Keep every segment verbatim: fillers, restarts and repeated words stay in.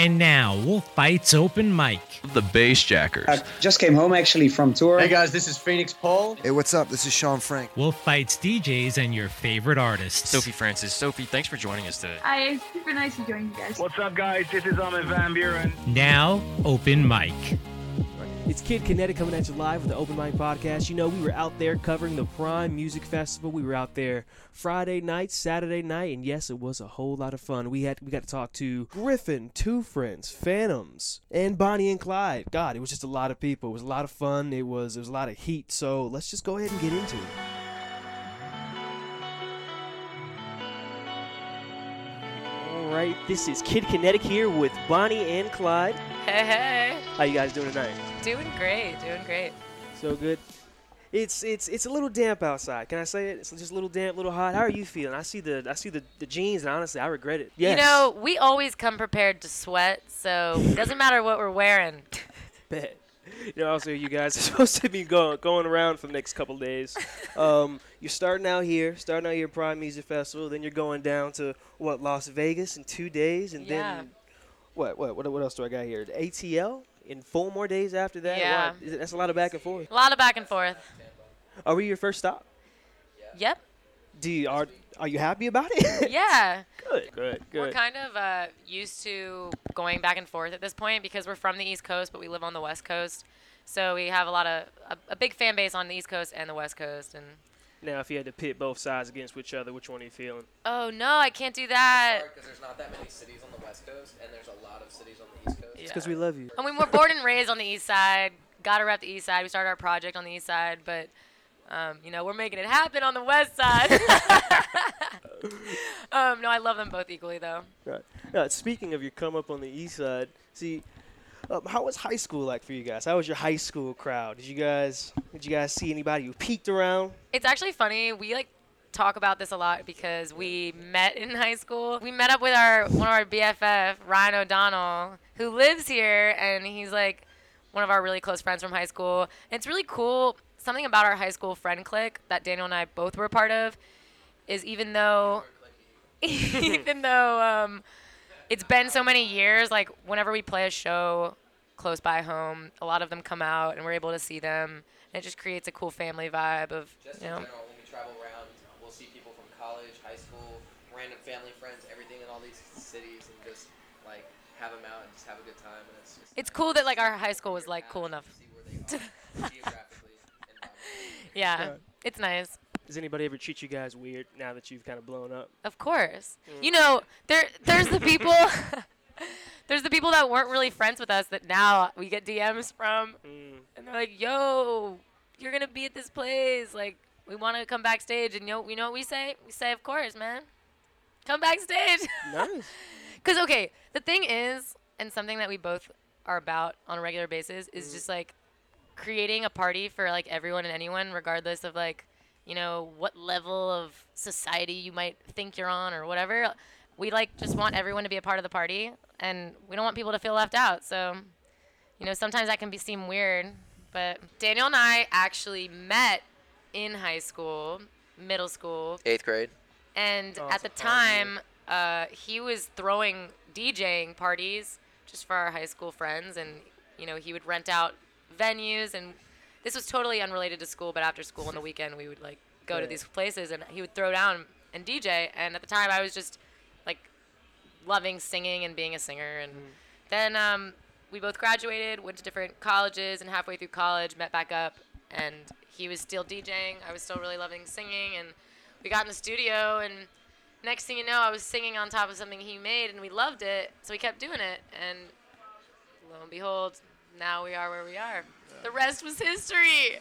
And now, Wolf Bites Open Mic. The Bass Jackers. I just came home actually from tour. Hey guys, this is Phoenix Paul. Hey, what's up? This is Sean Frank. Wolf Bites D Js and your favorite artists. Sophie Francis. Sophie, thanks for joining us today. Hi, it's super nice to join you guys. What's up, guys? This is Armin Van Buren. Now, Open Mic. It's Kid Kinetic coming at you live with the Open Mic Podcast. You know, we were out there covering the Prime Music Festival. We were out there Friday night, Saturday night, and yes, it was a whole lot of fun. We had we got to talk to Griffin, Two Friends, Phantoms, and Bonnie and Clyde. God, it was just a lot of people. It was a lot of fun. It was, it was a lot of heat. So let's just go ahead and get into it. All right, this is Kid Kinetic here with Bonnie and Clyde. Hey, hey. How you guys doing tonight? Doing great, doing great. So good. It's it's it's a little damp outside. Can I say it? It's just a little damp, a little hot. How are you feeling? I see the I see the, the jeans, and honestly, I regret it. Yes. You know, we always come prepared to sweat, so it doesn't matter what we're wearing. Bet. You know, also, you guys are supposed to be going going around for the next couple of days. Um, you're starting out here, starting out here at Prime Music Festival. Then you're going down to, what, Las Vegas in two days? And yeah. then, what, what, what, what else do I got here? The A T L in four more days after that? Yeah. Wow, that's a lot of back and forth. A lot of back and forth. Are we your first stop? Yep. Do you, are are you happy about it? Yeah. Good, good, good. We're kind of uh, used to going back and forth at this point because we're from the East Coast, but we live on the West Coast, so we have a lot of a, a big fan base on the East Coast and the West Coast. And now, if you had to pit both sides against each other, which one are you feeling? Oh no, I can't do that. Sorry, because there's not that many cities on the West Coast, and there's a lot of cities on the East Coast. Yeah. It's because we love you. I mean, we're born and raised on the East Side. Got to rep the East Side. We started our project on the East Side, but. Um, you know, we're making it happen on the West Side. um, no, I love them both equally, though. Right. Now, speaking of your come up on the East Side, see, um, how was high school like for you guys? How was your high school crowd? Did you guys did you guys see anybody who peeked around? It's actually funny. We like talk about this a lot because we met in high school. We met up with our one of our B F F, Ryan O'Donnell, who lives here, and he's like one of our really close friends from high school. And it's really cool. Something about our high school friend clique that Daniel and I both were a part of is even though even though um, it's been so many years, like whenever we play a show close by home, a lot of them come out and we're able to see them. And it just creates a cool family vibe of, just you know. In general, when we travel around, we'll see people from college, high school, random family friends, everything in all these cities and just like have them out and just have a good time. And it's just it's cool that like our high school was like cool enough. To see where they are. Yeah, yeah, it's nice. Does anybody ever treat you guys weird now that you've kind of blown up? Of course. Mm. You know, there there's the people there's the people that weren't really friends with us that now we get D Ms from. Mm. And they're like, yo, you're going to be at this place. Like, we want to come backstage. And you know, you know what we say? We say, of course, man. Come backstage. Nice. Because, okay, the thing is, and something that we both are about on a regular basis is mm. just like, creating a party for like everyone and anyone regardless of like you know what level of society you might think you're on or whatever. We like just want everyone to be a part of the party and we don't want people to feel left out, so you know sometimes that can be seem weird. But Daniel and I actually met in high school, middle school, eighth grade, and oh, at the time uh he was throwing DJing parties just for our high school friends, and you know he would rent out venues, and this was totally unrelated to school, but after school on the weekend we would like go yeah. to these places and he would throw down and D J. And at the time I was just like loving singing and being a singer, and mm. then um we both graduated, went to different colleges, and halfway through college met back up, and he was still DJing, I was still really loving singing, and we got in the studio, and next thing you know I was singing on top of something he made and we loved it, so we kept doing it, and lo and behold, now we are where we are. Yeah. The rest was history.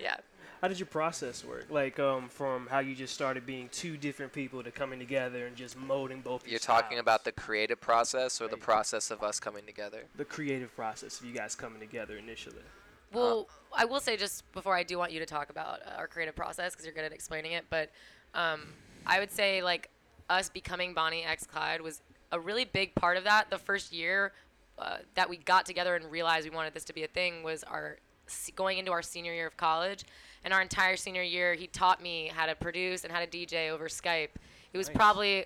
Yeah. How did your process work? Like, um, from how you just started being two different people to coming together and just molding both of you. You're talking about the creative process or the process of us coming together? The creative process of you guys coming together initially. Well, uh, I will say just before I do want you to talk about our creative process because you're good at explaining it, but um, I would say, like, us becoming Bonnie X Clyde was a really big part of that. The first year... Uh, that we got together and realized we wanted this to be a thing was our se- going into our senior year of college, and our entire senior year he taught me how to produce and how to D J over Skype. It was nice. Probably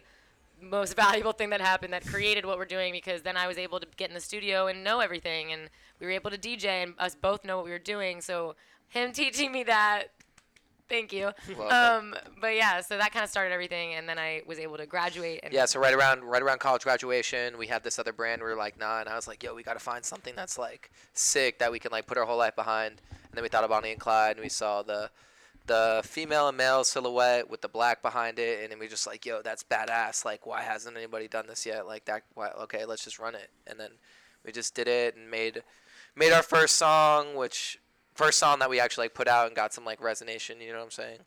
most valuable thing that happened that created what we're doing, because then I was able to get in the studio and know everything, and we were able to D J and us both know what we were doing. So him teaching me that, thank you. Um, but yeah, so that kind of started everything, and then I was able to graduate. And yeah, so right around right around college graduation, we had this other brand. We were like, nah, and I was like, yo, we got to find something that's like sick that we can like put our whole life behind. And then we thought of Bonnie and Clyde, and we saw the the female and male silhouette with the black behind it, and then we just like, yo, that's badass. Like, why hasn't anybody done this yet? Like that. Why, okay, let's just run it. And then we just did it and made made our first song, which. First song that we actually like put out and got some like resonation, you know what I'm saying?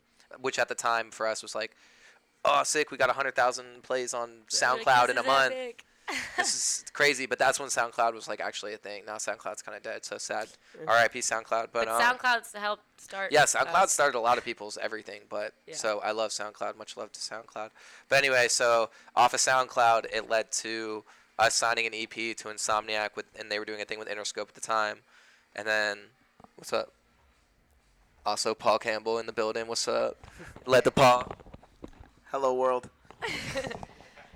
Which at the time for us was like, oh, sick, we got one hundred thousand plays on SoundCloud in a month. This is crazy, but that's when SoundCloud was like actually a thing. Now SoundCloud's kind of dead, so sad. R I P SoundCloud. But, but um, SoundCloud's helped start. Yeah, SoundCloud us. started a lot of people's everything, but yeah. So I love SoundCloud. Much love to SoundCloud. But anyway, so off of SoundCloud, it led to us signing an E P to Insomniac, with, and they were doing a thing with Interscope at the time. And then... What's up? Also, Paul Campbell in the building. What's up? Led to Paul. Hello, world.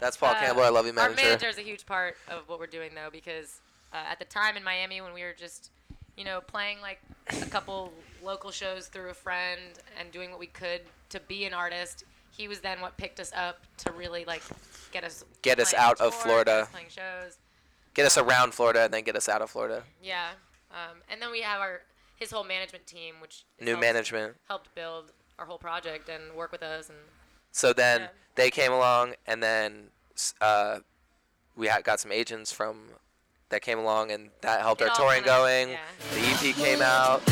That's Paul uh, Campbell. I love you, manager. Our manager is a huge part of what we're doing, though, because uh, at the time in Miami when we were just, you know, playing like a couple local shows through a friend and doing what we could to be an artist, he was then what picked us up to really like get us get us out of Florida, playing shows, get us um, around Florida, and then get us out of Florida. Yeah, um, and then we have our. His whole management team, which new helped, management helped build our whole project and work with us, and so then yeah. they came along, and then uh, we had, got some agents from that came along, and that helped it our touring kinda, going. Yeah. The E P came out.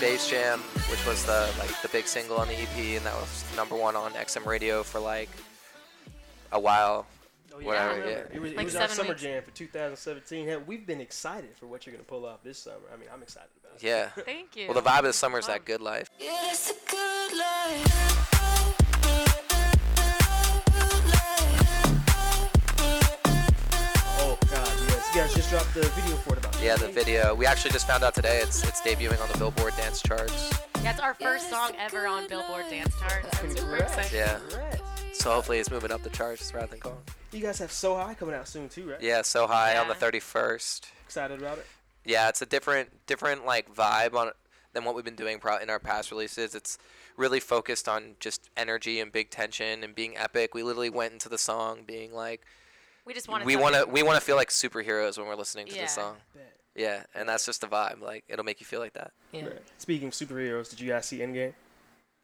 Bass Jam, which was the like the big single on the E P, and that was number one on X M Radio for like a while. Oh, yeah. Whatever, yeah. It was, like it was our summer weeks. Jam for two thousand seventeen. Hey, we've been excited for what you're going to pull off this summer. I mean, I'm excited about it. Yeah. Thank you. Well, the vibe of the summer is that good life. Yes, yeah, the good life. Oh, God, yes. You guys just dropped the video for it about Yeah, the video. We actually just found out today it's it's debuting on the Billboard Dance Charts. That's our first yeah, song ever on Billboard life. Dance Charts. That's Congrats. super exciting. Yeah. Congrats. So hopefully it's moving up the charts rather than going. You guys have So High coming out soon too, right? Yeah, So High yeah. on the thirty-first. Excited about it? Yeah, it's a different, different like vibe on than what we've been doing pro- in our past releases. It's really focused on just energy and big tension and being epic. We literally went into the song being like, we just want we want to we want to feel like superheroes when we're listening to yeah. the song. Yeah, and that's just the vibe. Like it'll make you feel like that. Yeah. Right. Speaking of superheroes, did you guys see Endgame?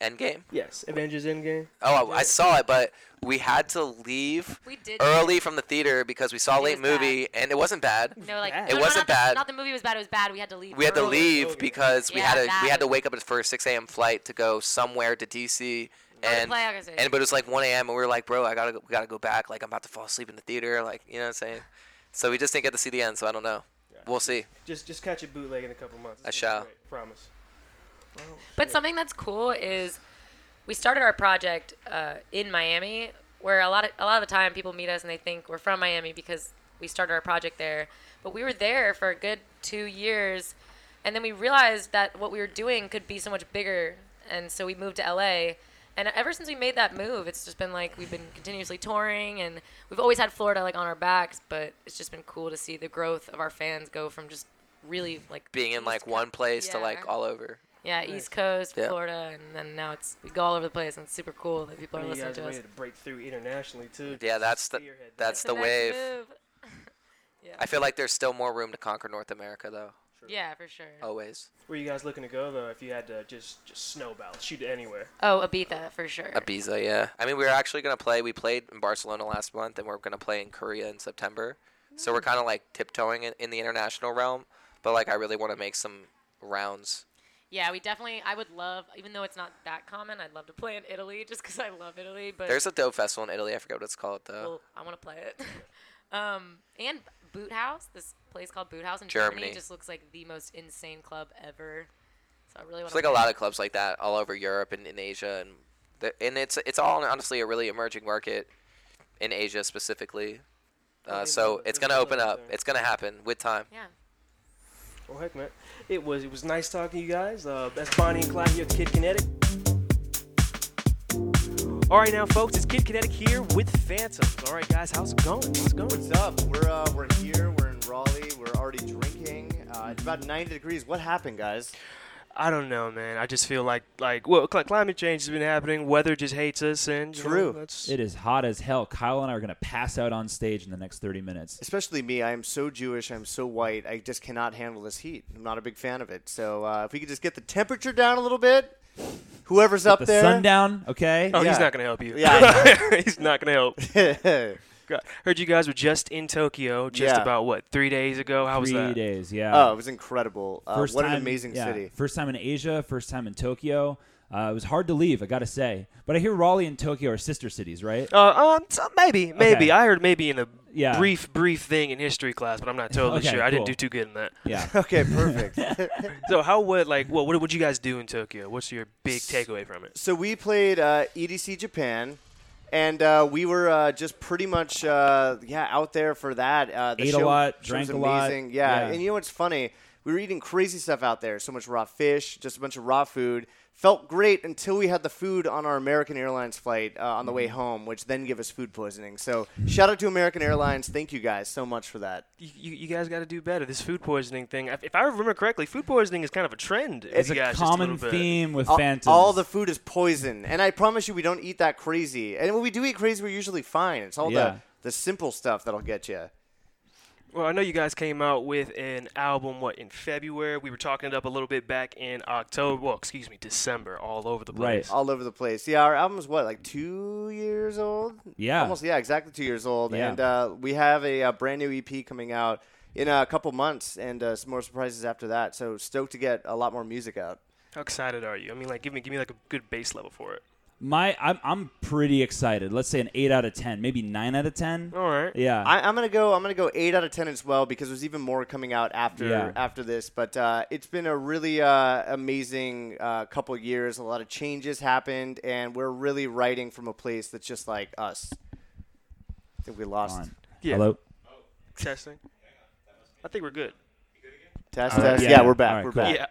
Endgame? Yes, Avengers Endgame. Oh, I, I saw it, but we had to leave early from the theater because we saw a late movie, bad. and it wasn't bad. No, like it no, wasn't no, not bad. The, not the movie was bad; it was bad. We had to leave. We early. had to leave because yeah, we had to we had to wake up for a six a.m. flight to go somewhere to D C and play, and but it was like one a.m. and we were like, bro, I gotta we gotta go back. Like I'm about to fall asleep in the theater. Like you know what I'm saying? So we just didn't get to see the end. So I don't know. Yeah. We'll see. Just just catch a bootleg in a couple months. It's I shall. Great. Promise. Oh, but shit. Something that's cool is we started our project uh, in Miami, where a lot of a lot of the time people meet us and they think we're from Miami because we started our project there. But we were there for a good two years, and then we realized that what we were doing could be so much bigger, and so we moved to L A. And ever since we made that move, it's just been like we've been continuously touring, and we've always had Florida like on our backs, but it's just been cool to see the growth of our fans go from just really like being in like one place yeah. to like all over. Yeah, nice. East Coast, yeah. Florida, and then now it's we go all over the place, and it's super cool that people I mean, are listening to us. You guys are ready to break through internationally too. Yeah, that's the that's, that's the wave. yeah. I feel like there's still more room to conquer North America though. Sure. Yeah, for sure. Always. Where are you guys looking to go though? If you had to just just snowball, shoot anywhere. Oh, Ibiza for sure. Ibiza, yeah. I mean, we we're actually gonna play. We played in Barcelona last month, and we're gonna play in Korea in September. Mm. So we're kind of like tiptoeing in, in the international realm, but like I really want to make some rounds. Yeah, we definitely, I would love, even though it's not that common, I'd love to play in Italy just because I love Italy. But there's a dope festival in Italy. I forget what it's called, though. Well, I want to play it. um, and Boot House, this place called Boot House in Germany. Germany just looks like the most insane club ever. So I really want to play. There's like a lot of clubs like that all over Europe and in Asia. And the, and it's it's all, honestly, a really emerging market in Asia specifically. Uh, so it's going to open up. It's going to happen with time. Yeah. Well, heck, man. It was, it was nice talking to you guys. Uh, that's Bonnie and Clyde here at Kid Kinetic. All right, now, folks, it's Kid Kinetic here with Phantoms. All right, guys, how's it going? How's it going? What's up? We're uh, we're here. We're in Raleigh. We're already drinking. Uh, it's about ninety degrees. What happened, guys? I don't know, man. I just feel like like well, climate change has been happening. Weather just hates us, and true, know, that's it is hot as hell. Kyle and I are gonna pass out on stage in the next thirty minutes. Especially me. I am so Jewish. I'm so white. I just cannot handle this heat. I'm not a big fan of it. So uh, if we could just get the temperature down a little bit. Whoever's get up the there, sun down. Okay. Oh, yeah. He's not gonna help you. Yeah, he's not gonna help. Heard you guys were just in Tokyo just yeah. about, what, three days ago? How three was that? Three days, yeah. Oh, it was incredible. Uh, what time, an amazing yeah. city. First time in Asia, first time in Tokyo. Uh, it was hard to leave, I got to say. But I hear Raleigh and Tokyo are sister cities, right? Uh, um, so maybe, maybe. Okay. I heard maybe in a yeah. brief, brief thing in history class, but I'm not totally okay, sure. Cool. I didn't do too good in that. Yeah. Okay, perfect. So how would, like, well, what did you guys do in Tokyo? What's your big takeaway from it? So we played uh, E D C Japan. And uh, we were uh, just pretty much, uh, yeah, out there for that. Uh, the Ate show, a lot, drank a lot. Yeah. yeah, and you know what's funny? We were eating crazy stuff out there. So much raw fish, just a bunch of raw food. Felt great until we had the food on our American Airlines flight uh, on the way home, which then gave us food poisoning. So shout out to American Airlines. Thank you guys so much for that. You, you guys got to do better. This food poisoning thing, if I remember correctly, food poisoning is kind of a trend. It's you a guys, common just a theme with all, Phantoms. All the food is poison. And I promise you we don't eat that crazy. And when we do eat crazy, we're usually fine. It's all yeah. the, the simple stuff that'll get you. Well, I know you guys came out with an album, what, in February? We were talking it up a little bit back in October. Well, excuse me, December, all over the place. Right, all over the place. Yeah, our album's, what, like two years old? Yeah. Almost, yeah, exactly two years old. Yeah. And uh, we have a, a brand new E P coming out in a couple months and uh, some more surprises after that. So stoked to get a lot more music out. How excited are you? I mean, like, give me, give me like a good base level for it. My, I'm I'm pretty excited. Let's say an eight out of ten, maybe nine out of ten. All right. Yeah. I, I'm gonna go. I'm gonna go eight out of ten as well because there's even more coming out after yeah. after this. But uh, it's been a really uh, amazing uh, couple years. A lot of changes happened, and we're really writing from a place that's just like us. I think we lost. Yeah. Hello. Oh. Testing. I think we're good. You good again? Test right. test. Yeah. yeah, we're back. Right, we're cool. back. Yeah.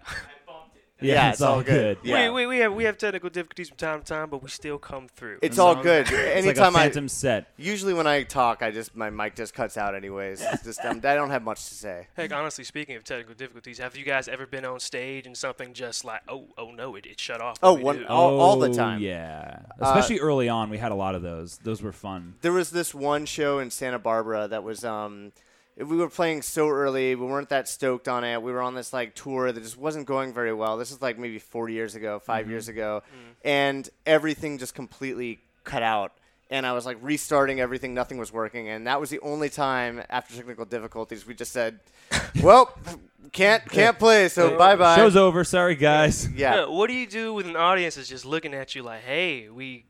Yeah, yeah, it's, it's all, all good. good. Yeah. We, we we have we have technical difficulties from time to time, but we still come through. It's, it's all good. good. It's Anytime like a Phantom I, set. Usually when I talk, I just my mic just cuts out anyways. It's just I'm, I don't have much to say. Heck, honestly speaking of technical difficulties, have you guys ever been on stage and something just like oh oh no it, it shut off? Oh, one, all, all the time. Yeah, especially uh, early on, we had a lot of those. Those were fun. There was this one show in Santa Barbara that was. Um, We were playing so early. We weren't that stoked on it. We were on this like tour that just wasn't going very well. This is like maybe four years ago, five mm-hmm. years ago. Mm-hmm. And everything just completely cut out. And I was like restarting everything. Nothing was working. And that was the only time after technical difficulties we just said, well, can't can't play. So bye-bye. Show's over. Sorry, guys. Yeah. yeah. What do you do with an audience that's just looking at you like, hey, we...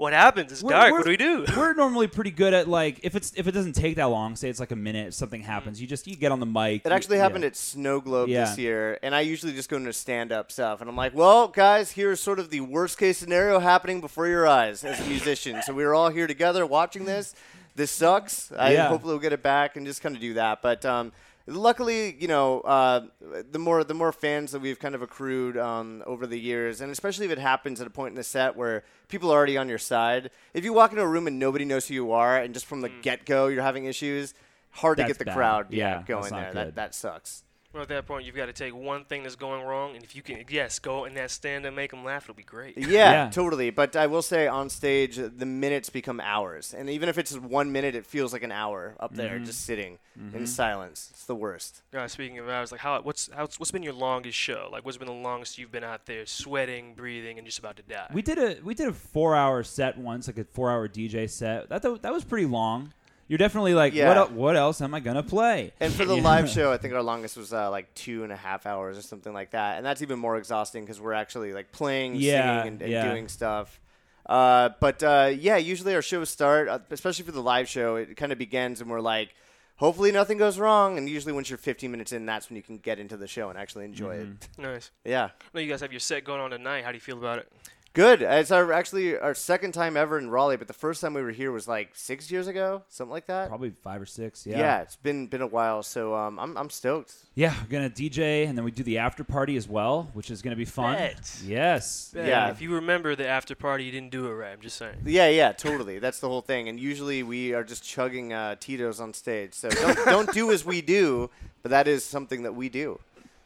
What happens? It's we're, dark. We're, what do we do? We're normally pretty good at like if it's if it doesn't take that long, say it's like a minute, if something happens, you just you get on the mic. It actually you, happened yeah. at Snow Globe yeah. this year, and I usually just go into stand up stuff and I'm like, well, guys, here's sort of the worst case scenario happening before your eyes as a musician. So we were all here together watching this. This sucks. I yeah. hopefully we'll get it back and just kinda do that. But um luckily, you know, uh, the more the more fans that we've kind of accrued um, over the years, and especially if it happens at a point in the set where people are already on your side. If you walk into a room and nobody knows who you are, and just from the mm. get-go you're having issues, hard that's to get the bad. crowd yeah, yeah, going there. Good. That that sucks. Well, at that point, you've got to take one thing that's going wrong, and if you can, yes, go in that stand and make them laugh, it'll be great. Yeah, yeah, totally. But I will say, on stage, the minutes become hours. And even if it's one minute, it feels like an hour up there mm-hmm. just sitting mm-hmm. in silence. It's the worst. Yeah, speaking of hours, like how what's how, what's been your longest show? Like, what's been the longest you've been out there sweating, breathing, and just about to die? We did a we did a four-hour set once, like a four-hour D J set. That th- that was pretty long. You're definitely like, yeah. what el- What else am I going to play? And for the yeah. live show, I think our longest was uh, like two and a half hours or something like that. And that's even more exhausting because we're actually like playing, yeah, singing, and, and yeah. doing stuff. Uh, but uh, yeah, usually our shows start, especially for the live show, it kind of begins and we're like, hopefully nothing goes wrong. And usually once you're fifteen minutes in, that's when you can get into the show and actually enjoy mm-hmm. it. Nice. Yeah. Now you guys have your set going on tonight. How do you feel about it? Good. It's our actually our second time ever in Raleigh, but the first time we were here was like six years ago, something like that. Probably five or six. Yeah. Yeah, it's been been a while, so um, I'm I'm stoked. Yeah, we're gonna D J, and then we do the after party as well, which is gonna be fun. Bet. Yes. Bet. Yeah. If you remember the after party, you didn't do it right. I'm just saying. Yeah, yeah, totally. That's the whole thing. And usually we are just chugging uh, Tito's on stage, so don't don't do as we do, but that is something that we do.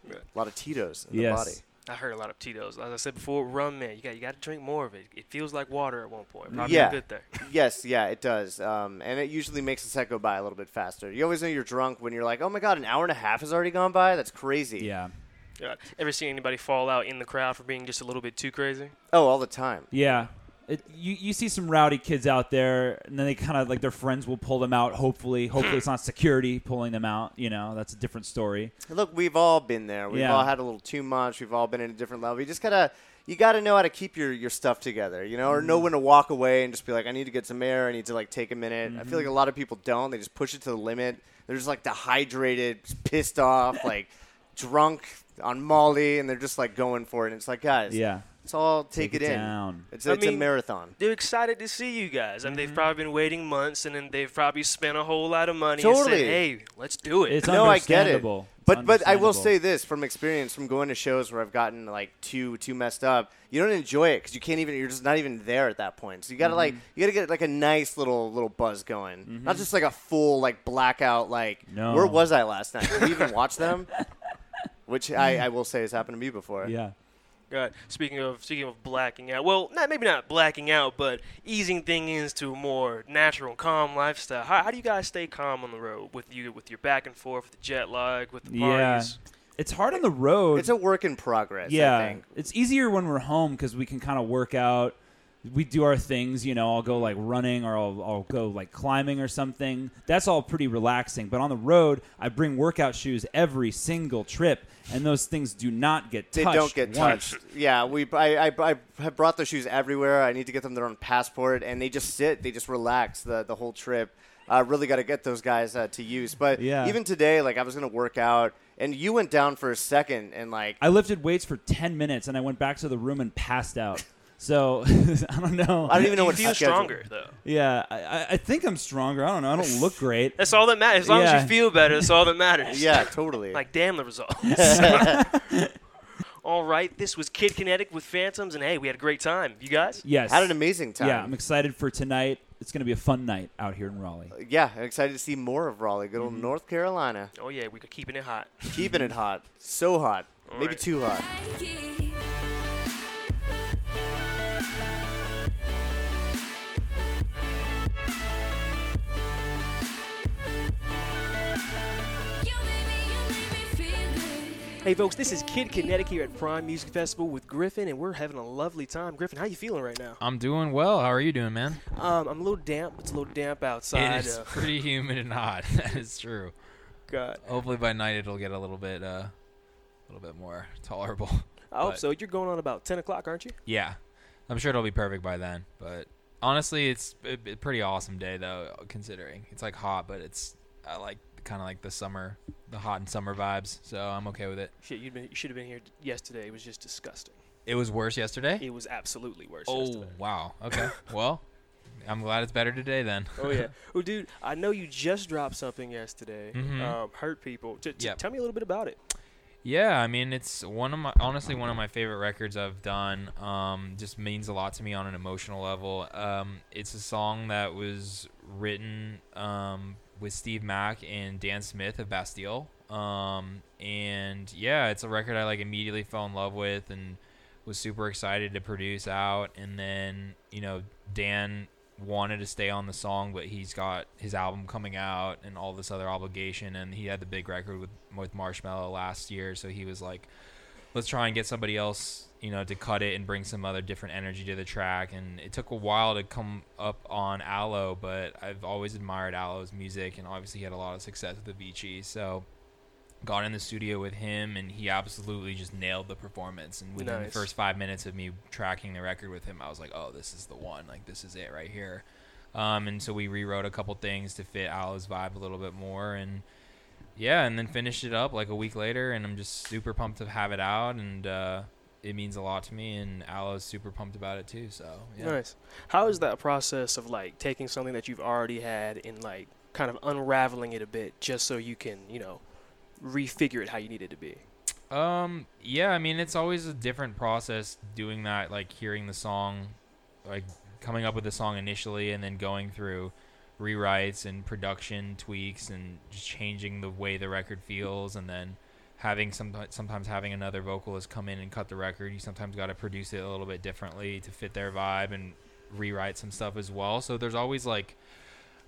Right. A lot of Tito's in yes. the body. I heard a lot of Tito's. As I said before, rum, man, you got you got to drink more of it. It feels like water at one point. Probably yeah. a good thing. Yes, yeah, it does. Um, and it usually makes the set go by a little bit faster. You always know you're drunk when you're like, oh, my God, an hour and a half has already gone by? That's crazy. Yeah. yeah. Ever seen anybody fall out in the crowd for being just a little bit too crazy? Oh, all the time. Yeah. It, you, you see some rowdy kids out there, and then they kind of, like, their friends will pull them out, hopefully. Hopefully it's not security pulling them out. You know, that's a different story. Look, we've all been there. We've yeah. all had a little too much. We've all been at a different level. You just got to you got to know how to keep your, your stuff together, you know, or mm-hmm. know when to walk away and just be like, I need to get some air. I need to, like, take a minute. Mm-hmm. I feel like a lot of people don't. They just push it to the limit. They're just, like, dehydrated, pissed off, like, drunk on Molly, and they're just, like, going for it. And it's like, guys. Yeah. It's all take, take it, it down. in. It's, it's mean, a marathon. They're excited to see you guys. I mean, mm-hmm. they've probably been waiting months, and then they've probably spent a whole lot of money totally. and said, hey, let's do it. It's no, understandable. I get it. But, understandable. But I will say this from experience, from going to shows where I've gotten, like, too too messed up, you don't enjoy it because you can't even – you're just not even there at that point. So you got to, mm-hmm. like – you got to get, like, a nice little little buzz going. Mm-hmm. Not just, like, a full, like, blackout, like, no. where was I last night? Did we even watch them? Which I, I will say has happened to me before. Yeah. Right. Speaking of speaking of blacking out, well, not maybe not blacking out, but easing things into a more natural, calm lifestyle. How, how do you guys stay calm on the road with you with your back and forth, with the jet lag, with the parties? Yeah. It's hard on the road. It's a work in progress. Yeah, I think. It's easier when we're home because we can kind of work out. We do our things, you know. I'll go like running, or I'll I'll go like climbing or something. That's all pretty relaxing. But on the road, I bring workout shoes every single trip, and those things do not get touched. They don't get once. touched. Yeah, we I, I I have brought those shoes everywhere. I need to get them their own passport, and they just sit. They just relax the the whole trip. I uh, really got to get those guys uh, to use. But yeah. even today, like I was gonna work out. And you went down for a second, and like I lifted weights for ten minutes, and I went back to the room and passed out. So I don't know. I don't even know what's scheduled. You feel stronger, though. Yeah, I, I think I'm stronger. I don't know. I don't look great. That's all that matters. As long yeah. as you feel better, that's all that matters. Yeah, totally. Like, damn the results. All right, this was Kid Kinetic with Phantoms, and hey, we had a great time. You guys? Yes. Had an amazing time. Yeah, I'm excited for tonight. It's going to be a fun night out here in Raleigh. Uh, yeah, I'm excited to see more of Raleigh. Good old mm-hmm. North Carolina. Oh, yeah, we're keeping it hot. Keeping it hot. So hot. All Maybe right. too hot. Hey, folks, this is Kid Kinetic here at Prime Music Festival with Griffin, and we're having a lovely time. Griffin, how you feeling right now? I'm doing well. How are you doing, man? Um, I'm a little damp. It's a little damp outside. It is uh, pretty humid and hot. That is true. God. Hopefully by night it'll get a little bit, uh, a little bit more tolerable. I hope but so. You're going on about ten o'clock, aren't you? Yeah. I'm sure it'll be perfect by then. But honestly, it's a pretty awesome day, though, considering. It's, like, hot, but it's, I like kind of like the summer, the hot and summer vibes, so I'm okay with it. Shit, you'd been, you should have been here d- yesterday. It was just disgusting. It was worse yesterday? It was absolutely worse oh, yesterday. Oh, wow. Okay. Well, I'm glad it's better today then. Oh, yeah. Well, dude, I know you just dropped something yesterday, mm-hmm. um, Hurt People. T- t- yep. Tell me a little bit about it. Yeah, I mean, it's one of my, honestly, one of my favorite records I've done. Um, just means a lot to me on an emotional level. Um, it's a song that was written um with Steve Mack and Dan Smith of Bastille. Um, and yeah, it's a record I like immediately fell in love with and was super excited to produce out. And then, you know, Dan wanted to stay on the song, but he's got his album coming out and all this other obligation. And he had the big record with, with Marshmello last year. So he was like, let's try and get somebody else, you know, to cut it and bring some other different energy to the track. And it took a while to come up on Aloe, but I've always admired Aloe's music, and obviously he had a lot of success with the Beachy. So got in the studio with him, and he absolutely just nailed the performance. And within nice. the first five minutes of me tracking the record with him, I was like, oh, this is the one. Like, this is it right here. Um, and so we rewrote a couple things to fit Aloe's vibe a little bit more. And yeah, and then finished it up like a week later, and I'm just super pumped to have it out. And uh, it means a lot to me, and Aloe's super pumped about it too. So yeah. Nice. How is that process of like taking something that you've already had and like kind of unraveling it a bit just so you can, you know, refigure it how you need it to be? Um, yeah, I mean, it's always a different process doing that, like hearing the song, like coming up with the song initially and then going through rewrites and production tweaks and just changing the way the record feels, and then having some sometimes having another vocalist come in and cut the record. You sometimes got to produce it a little bit differently to fit their vibe and rewrite some stuff as well. So there's always like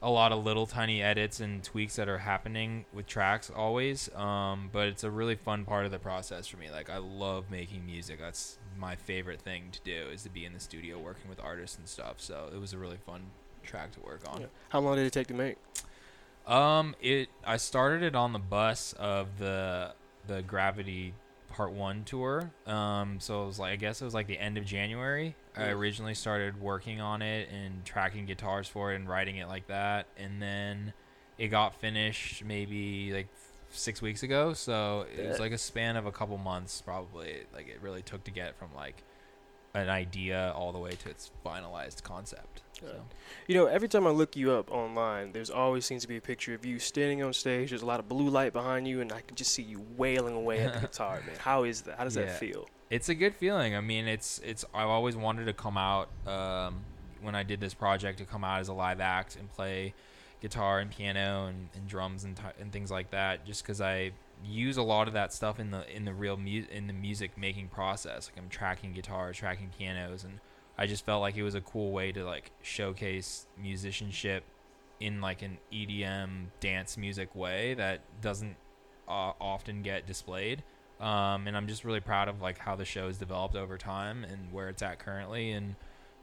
a lot of little tiny edits and tweaks that are happening with tracks always, um but it's a really fun part of the process for me. Like, I love making music. That's my favorite thing to do, is to be in the studio working with artists and stuff. So it was a really fun track to work on. Yeah. How long did it take to make? Um it I started it on the bus of the the Gravity Part One tour, um so it was like I guess it was like the end of January. I originally started working on it and tracking guitars for it and writing it like that, and then it got finished maybe like six weeks ago. So it was like a span of a couple months probably. Like, it really took to get from like an idea all the way to its finalized concept. So. You know, every time I look you up online, there's always seems to be a picture of you standing on stage. There's a lot of blue light behind you, and I can just see you wailing away at the guitar, man. How is that? How does yeah. that feel? It's a good feeling. I mean, it's it's. I've always wanted to come out um, when I did this project to come out as a live act and play guitar and piano and, and drums and t- and things like that. Just because I use a lot of that stuff in the in the real mu- in the music making process. Like, I'm tracking guitars, tracking pianos, and I just felt like it was a cool way to like showcase musicianship in like an E D M dance music way that doesn't uh, often get displayed. Um, and I'm just really proud of like how the show has developed over time and where it's at currently. And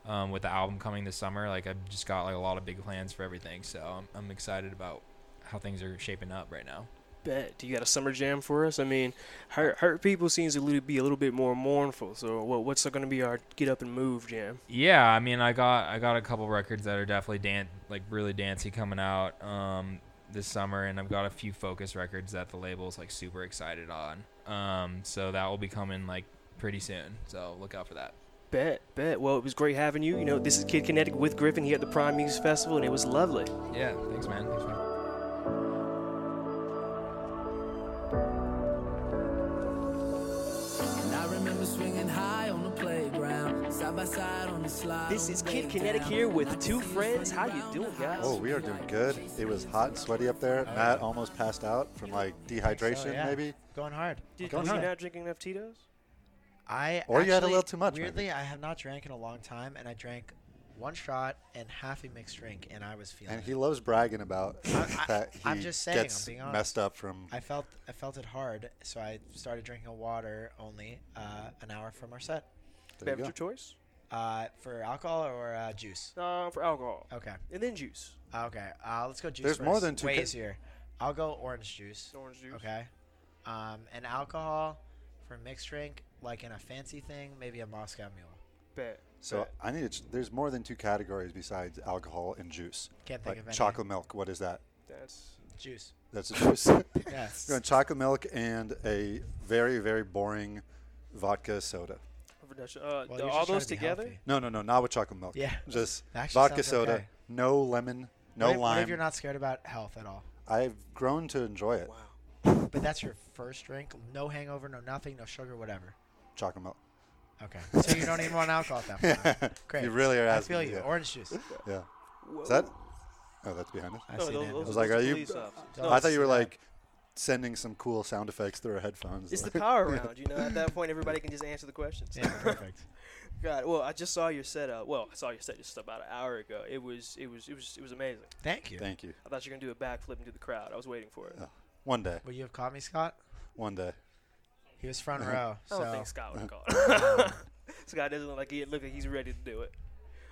um, with the album coming this summer, like, I've just got like a lot of big plans for everything. So I'm, I'm excited about how things are shaping up right now. Bet. Do you got a summer jam for us? I mean, Hurt, hurt People seems to be a little bit more mournful. So what, what's going to be our get up and move jam? Yeah, I mean, I got I got a couple records that are definitely dan- like really dancey coming out um, this summer, and I've got a few Focus records that the label's like super excited on. Um, so that will be coming like pretty soon. So look out for that. Bet, bet. Well, it was great having you. You know, this is Kid Kinetic with Griffin here at the Prime Music Festival, and it was lovely. Yeah, thanks, man. Thanks, man. This is Kid Kinetic here with Two Friends. How you doing, guys? Oh, we are doing good. It was hot and sweaty up there. Oh, Matt yeah. almost passed out from, like, dehydration, so, yeah. maybe. Going hard. Did Going you hard. Not drinking enough Tito's? I or actually, you had a little too much, weirdly, maybe. I have not drank in a long time, and I drank one shot and half a mixed drink, and I was feeling And he it. Loves bragging about I, that he I'm just saying, gets I'm being messed up from... I felt, I felt it hard, so I started drinking water only uh, an hour from our set. There Beverage you your choice? Uh, for alcohol or uh, juice? Uh, for alcohol. Okay. And then juice. Okay. Uh, let's go juice There's first. More than two. Way easier. Ca- I'll go orange juice. Orange juice. Okay. Um, and alcohol for mixed drink, like in a fancy thing, maybe a Moscow Mule. Bet. So Bet. I need. Ch- there's more than two categories besides alcohol and juice. Can't think like of any. Chocolate milk. What is that? That's juice. That's a juice. Yes. We're going chocolate milk and a very very boring vodka soda. Uh, well, all those to together? Healthy. No, no, no, not with chocolate milk. Yeah, just vodka soda, okay. No lemon, no what if, lime. What if you're not scared about health at all? I've grown to enjoy it. Wow. But that's your first drink? No hangover, no nothing, no sugar, whatever? Chocolate milk. Okay. So you don't even want alcohol at that point. Yeah. Great. You really are asking. I feel you. Yeah. Orange juice. Yeah. Whoa. Is that? Oh, that's behind us. I, no, see those, those, I was like, are you? No, I thought you were like. Sending some cool sound effects through our headphones. It's like the power round, you know. At that point, everybody can just answer the questions. Yeah, perfect. God, well, I just saw your setup. Well, I saw your set just about an hour ago. It was, it was, it was, it was amazing. Thank you. Thank you. I thought you were gonna do a backflip into the crowd. I was waiting for it. Uh, one day. Would you have caught me, Scott? One day. He was front row. So. I don't think Scott would have caught him. Scott doesn't look like he look like he's ready to do it.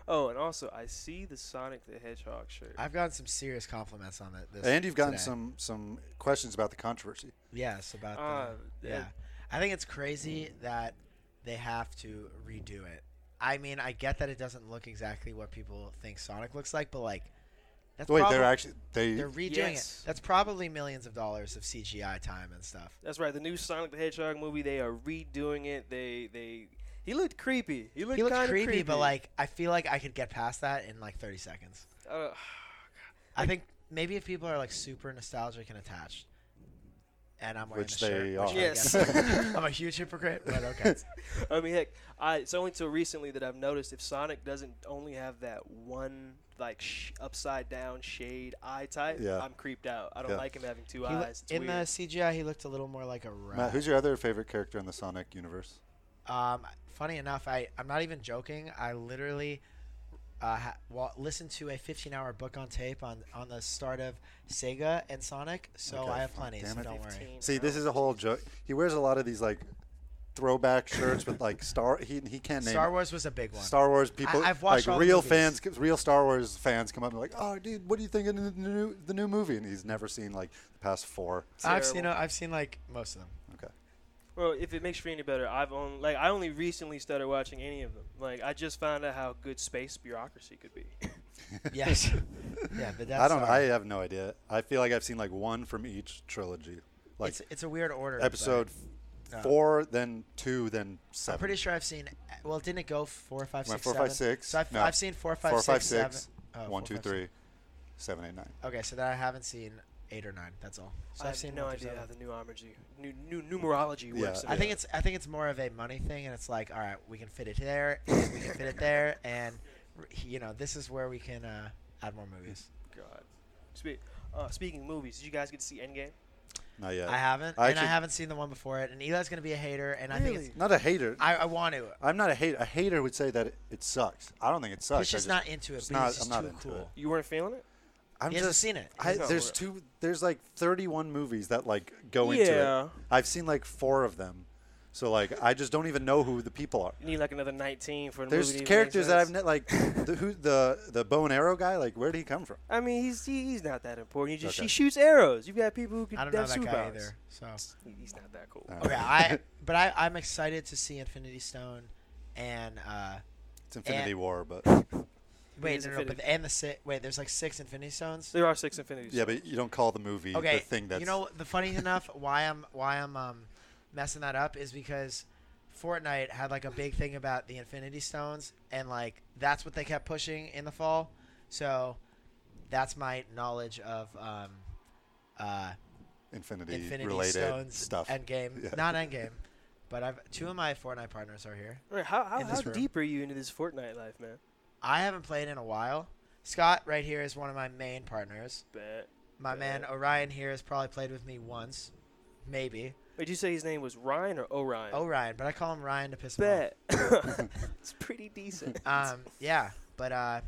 Oh, and also, I see the Sonic the Hedgehog shirt. I've gotten some serious compliments on it. This and you've gotten today. some some questions about the controversy. Yes, about uh, the yeah. I think it's crazy that they have to redo it. I mean, I get that it doesn't look exactly what people think Sonic looks like, but like That's Wait, probably, they're actually they they're redoing yes. it. That's probably millions of dollars of C G I time and stuff. That's right. The new Sonic the Hedgehog movie, they are redoing it. They they he looked creepy. He looked, he looked kind of creepy, creepy, but like I feel like I could get past that in like thirty seconds. Uh, oh God. I like, think maybe if people are like super nostalgic and attached, and I'm wearing which the shirt, they which are. Yes, I'm a huge hypocrite, but okay. I mean, heck, I it's only until recently that I've noticed if Sonic doesn't only have that one. Like sh- upside down shade eye type. Yeah. I'm creeped out. I don't yeah. like him having two he eyes. It's in weird. The C G I, he looked a little more like a rat. Matt, who's your other favorite character in the Sonic universe? Um, funny enough, I I'm not even joking. I literally uh ha- wa- listened to a fifteen hour book on tape on on the start of Sega and Sonic, so okay. I have plenty. Oh, so don't worry. See, this is a whole joke. He wears a lot of these like. Throwback shirts with like Star he he can't name Star Wars it. Was a big one. Star Wars people I, I've watched like all real the fans real Star Wars fans come up and like, oh dude, what do you think of the new the new movie? And he's never seen like the past four. I've seen uh, I've seen like most of them. Okay. Well, if it makes you feel any better, I've only like I only recently started watching any of them. Like I just found out how good space bureaucracy could be. Yes. Yeah, but that's I don't. Our, I have no idea. I feel like I've seen like one from each trilogy. Like it's it's a weird order. Episode. No. Four, then two, then seven. I'm pretty sure I've seen. Well, didn't it go four, five, six, four, seven? Five, six. So I've, no. I've seen four, five, four, six, five, six, seven. Oh, one, four, two, five, three, six. Seven, eight, nine. Okay, so then I haven't seen eight or nine. That's all. So I I've have seen no idea seven. How the numerology, new, new numerology yeah. works. I yeah. think it's. I think it's more of a money thing, and it's like, all right, we can fit it there, and we can fit it there, and you know, this is where we can uh, add more movies. God. Spe- uh, speaking of movies, did you guys get to see Endgame? Not yet. I haven't, I and I haven't seen the one before it. And Eli's going to be a hater, and really? I think it's not a hater. I, I want to. I'm not a hater. A hater would say that it, it sucks. I don't think it sucks. He's just, just not into it. Not, just I'm not too into cool. it. You weren't feeling it. I'm he just, hasn't seen it. I, there's two. There's like thirty-one movies that like go yeah. into it. I've seen like four of them, so like I just don't even know who the people are. You need like another nineteen for. There's movie characters that I've ne- like the, who the the bow and arrow guy. Like where did he come from? I mean, he's he's not that important. He just okay. he shoots arrows. You've got people who can. I don't know that guy bombs. Either. So he's not that cool. Okay, I but I I'm excited to see Infinity Stone, and uh, it's Infinity and War, but wait, no, no, but the, and the si- wait, there's like six Infinity Stones. There are six Infinity Stones. Yeah, but you don't call the movie okay, the thing that's you know the funny enough why I'm why I'm um. messing that up is because Fortnite had like a big thing about the Infinity Stones, and like that's what they kept pushing in the fall. So that's my knowledge of um, uh, Infinity, Infinity related Stones stuff. Endgame, yeah. Not Endgame, but I've two of my Fortnite partners are here. Right, how how, how deep are you into this Fortnite life, man? I haven't played in a while. Scott right here is one of my main partners. Bet. My Bet. man Orion here has probably played with me once, maybe. Wait, did you say his name was Ryan or Orion? Orion, but I call him Ryan to piss him Bet. Off. It's pretty decent. Um, yeah, but uh,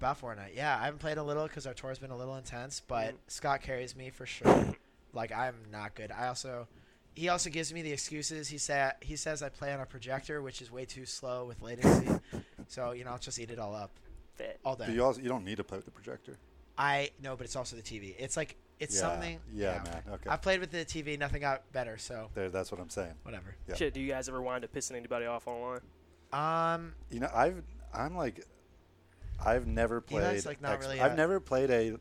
about Fortnite. Yeah, I haven't played a little because our tour's been a little intense, but mm. Scott carries me for sure. Like, I'm not good. I also, he also gives me the excuses. He sa- he says I play on a projector, which is way too slow with latency. So, you know, I'll just eat it all up. Bet. All day. But you, also, you don't need to play with the projector. I no, but it's also the T V. It's like... It's yeah, something. Yeah, yeah, man. Okay. I played with the T V. Nothing got better. So. There, that's what I'm saying. Whatever. Yeah. Shit. Do you guys ever wind up pissing anybody off online? Um. You know, I've I'm like, I've never played. Eli's like not X- really. I've a, never played a,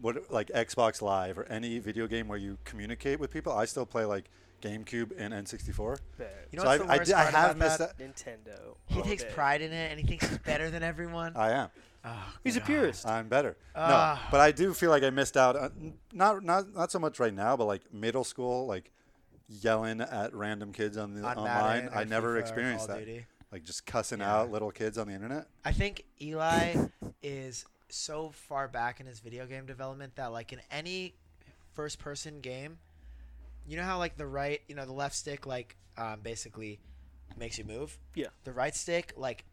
what like Xbox Live or any video game where you communicate with people. I still play like GameCube and N sixty-four. Bad. You know so what's I, the worst I, part I have about that? Nintendo. He takes day. pride in it, and he thinks he's better than everyone. I am. Oh, he's God. a purist. I'm better. Uh, no, but I do feel like I missed out. Uh, not not not so much right now, but like middle school, like yelling at random kids on the on online. I never experienced that. Duty. Like just cussing yeah. out little kids on the internet. I think Eli is so far back in his video game development that like in any first person game, you know how like the right, you know the left stick like um, basically makes you move. Yeah. The right stick like.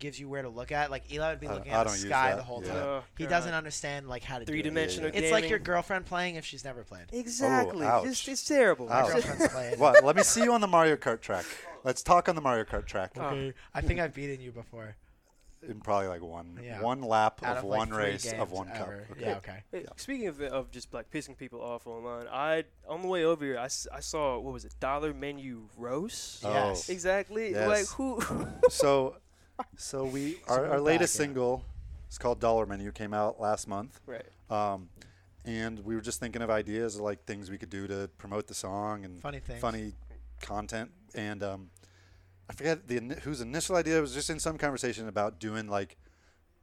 Gives you where to look at. Like Eli would be looking uh, at the sky the whole yeah. time. Oh, he doesn't understand like how to three do dimensional. It. Gaming. It's like your girlfriend playing if she's never played. Exactly. Oh, it's, it's terrible. Ouch. My girlfriend's playing. Well, let me see you on the Mario Kart track. Let's talk on the Mario Kart track. Okay. I think I've beaten you before. In probably like one yeah. one lap of, of one like race of one cup. Okay. Yeah. Okay. Hey, yeah. Speaking of of just like pissing people off online, I on the way over here I, s- I saw what was it Dollar Menu roast. Yes. Oh. Exactly. Yes. Like who? So. So we our, our latest back, yeah. single It's called Dollar Menu. Came out last month. Right. Um, and we were just thinking of ideas of, like, things we could do to promote the song and funny things, funny content. And um, I forget the whose initial idea. It was just in some conversation about doing, like,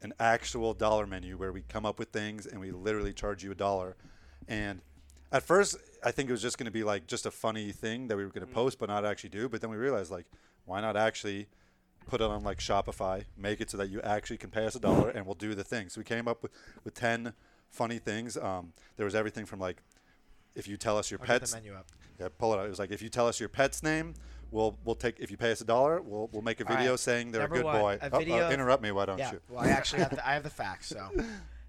an actual dollar menu where we come up with things and we literally charge you a dollar. And at first, I think it was just going to be, like, just a funny thing that we were going to mm. post but not actually do. But then we realized, like, why not actually put it on, like, Shopify, make it so that you actually can pay us a dollar and we'll do the thing. So we came up with, with ten funny things. Um, there was everything from, like, if you tell us your I'll pet's get the menu up. Yeah, pull it out. It was like, if you tell us your pet's name, we'll we'll take if you pay us a dollar, we'll we'll make a video right. saying they're number a good one, boy. A oh, video oh, interrupt me, why don't yeah, you? Well, I actually have the, I have the facts. So,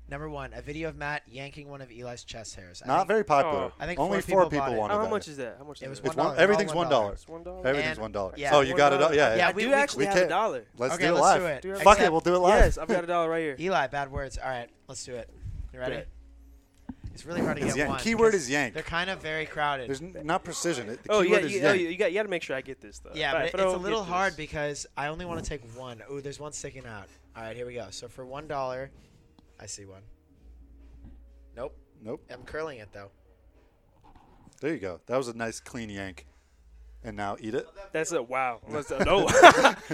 number one, a video of Matt yanking one of Eli's chest hairs. I Not think, very popular. Oh. I think only four, four people, people wanted it. Oh, how much is that? How much? It was one dollar. Everything's one dollar. Everything's one dollar. Yeah. Oh, you got it. Yeah, yeah. yeah we, we do actually we have a dollar. Let's okay, do it live. Let's do it. Fuck it, we'll do it live. Yes, I've got a dollar right here. Eli, bad words. All right, let's do it. You ready? It's really hard to it's get yank. one. Keyword is yank. They're kind of very crowded. There's n- not precision. The oh, yeah, you, oh, you got you got to make sure I get this though. Yeah, but, but it, it's a little hard this. because I only want to take one. Oh, there's one sticking out. All right, here we go. So for one dollar, I see one. Nope. Nope. I'm curling it though. There you go. That was a nice clean yank. And now eat it. That's a wow. That's a, no.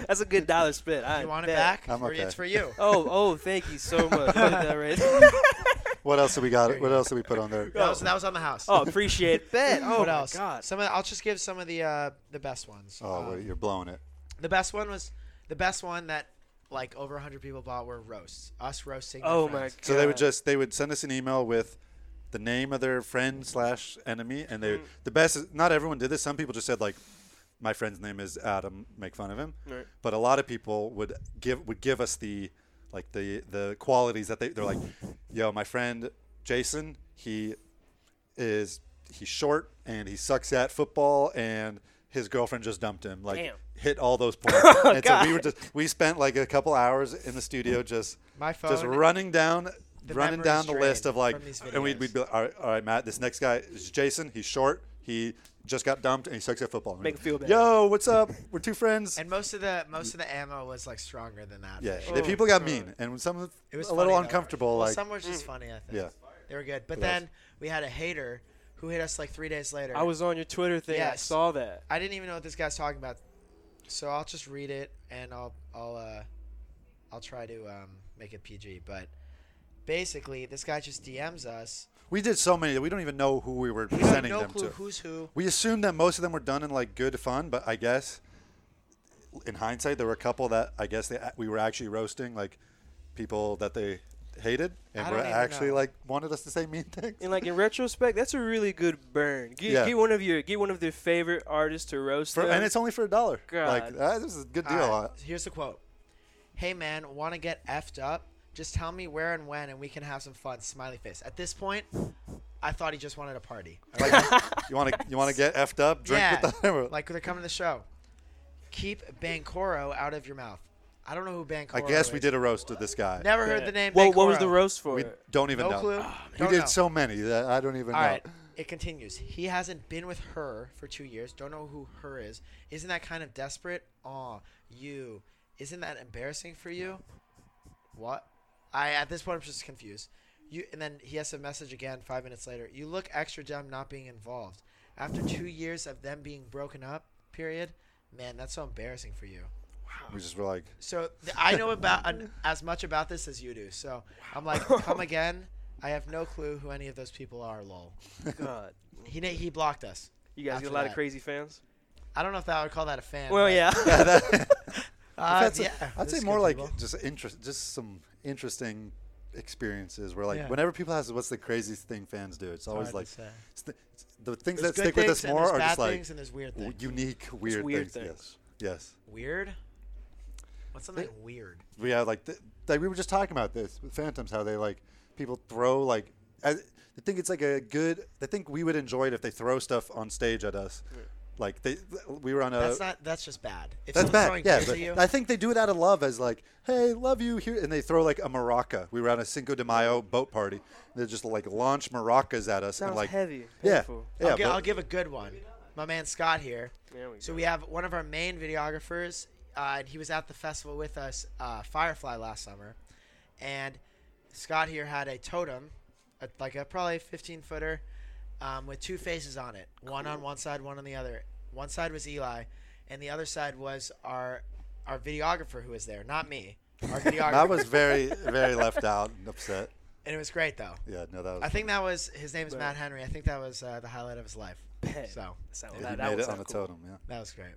That's a good dollar spent. I you want bet. it back? I'm okay. It's for you. Oh, oh, thank you so much. That right. What else do we got? What else did we put on there? That was, that was on the house. Oh, appreciate that. Oh, what else? God. Some of, I'll just give some of the uh, the best ones. Oh, um, wait, you're blowing it. The best one was the best one that like over one hundred people bought were roasts. Us roasting. Oh my God. So they would just they would send us an email with the name of their friend slash enemy, and they mm. the best. Is, not everyone did this. Some people just said like, my friend's name is Adam. Make fun of him. Right. But a lot of people would give would give us the. Like the the qualities that they they're like, yo, my friend Jason, he is he's short and he sucks at football and his girlfriend just dumped him. Like Damn. hit all those points. oh, and God. so we were just we spent like a couple hours in the studio just my phone just running down running down the list of like and we'd we'd be like, all right, all right, Matt, this next guy is Jason, he's short. He just got dumped and he sucks at football. Make him feel bad. Yo, what's up? We're two friends. And most of the most of the ammo was like stronger than that. Yeah, oh, the people got mean, and some of it was a little funny, uncomfortable. Well, like some were just mm. funny. I think. Yeah, they were good. But Who then else? we had a hater who hit us like three days later. I was on your Twitter thing. Yes. I saw that. I didn't even know what this guy's talking about, so I'll just read it and I'll I'll uh, I'll try to um, make it P G. But basically, this guy just D Ms us. We did so many that we don't even know who we were we sending no them clue to. Who's who. We assumed that most of them were done in like good fun, but I guess in hindsight there were a couple that I guess they, we were actually roasting like people that they hated and were actually know. like wanted us to say mean things. And like in retrospect, that's a really good burn. Get, yeah. get one of your get one of their favorite artists to roast for, them. And it's only for a dollar. God. Like ah, this is a good deal. Right. Here's the quote. Hey man, want to get effed up? Just tell me where and when, and we can have some fun. Smiley face. At this point, I thought he just wanted a party. Like, you want to you want to get effed up? Drink yeah, with them? Like they're coming to the show. Keep Bancoro out of your mouth. I don't know who Bancoro is. I guess we is. did a roast of this guy. Never yeah. heard the name Bancoro. Well, what was the roast for? We don't even no know. Clue. Oh, we did know. so many that I don't even All know. All right. It continues. He hasn't been with her for two years. Don't know who her is. Isn't that kind of desperate? Aw, you. Isn't that embarrassing for you? What? I at this point I'm just confused. You and then he has to message again five minutes later. You look extra dumb not being involved. After two years of them being broken up, period. Man, that's so embarrassing for you. Wow. We just were like. So th- I know about an, as much about this as you do. So wow. I'm like, come again. I have no clue who any of those people are. Lol. God. He he blocked us. You guys get a lot that. of crazy fans. I don't know if I would call that a fan. Well, yeah. yeah that, uh, yeah. A, I'd say more like people. just interest, just some. interesting experiences where like yeah. whenever people ask what's the craziest thing fans do, it's always like it's the, it's the things there's that stick things with us more are just like and weird w- unique weird, weird things. things yes yes weird what's something they, weird we have like th- like we were just talking about this with Phantoms, how they like people throw like I think it's like a good I think we would enjoy it if they throw stuff on stage at us. yeah. Like they, we were on a. That's not. That's just bad. If that's bad. Yeah, but you. I think they do it out of love, as like, hey, love you here, and they throw like a maraca. We were on a Cinco de Mayo boat party. They just like launch maracas at us. Sounds and like heavy. Yeah, yeah. I'll, g- I'll give a good one. My man Scott here. There we go. So we have one of our main videographers, uh, and he was at the festival with us, uh, Firefly last summer, and Scott here had a totem, a, like a probably fifteen footer, um, with two faces on it, cool. One on one side, one on the other. One side was Eli, and the other side was our our videographer who was there, not me. Our videographer. I was very very left out and upset. And it was great though. Yeah, no, that was. I think that was his name is Matt Henry. I think that was uh, the highlight of his life. So, so yeah, that, he that made was it on the cool. totem. Yeah, that was great.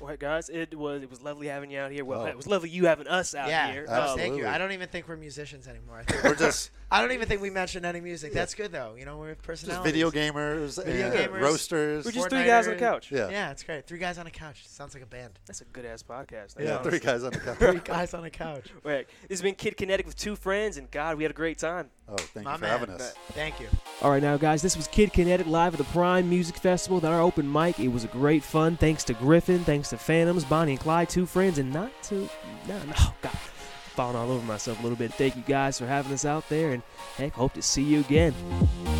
All right, guys, it was it was lovely having you out here. Well, oh. it was lovely you having us out yeah, here. Yeah, um, thank you. I don't even think we're musicians anymore. I think we're just. I don't even think we mentioned any music. Yeah. That's good though. You know, we're personalities. Just video gamers, video yeah. gamers, roasters. We're just three guys on a couch. Yeah, yeah, it's great. Three guys on a couch sounds like a band. That's a good ass podcast. Yeah, honestly. Three guys on a couch. Three guys on a couch. Wait, this has been Kid Kinetic with two friends, and God, we had a great time. Oh, thank My you for man. having us. Thank you. All right, now, guys, this was Kid Kinetic live at the Prime Music Festival with our open mic. It was a great fun. Thanks to Griffin, thanks to Phantoms, Bonnie and Clyde, Two Friends, and not to... No, no, God, falling all over myself a little bit. Thank you guys for having us out there, and heck, hope to see you again.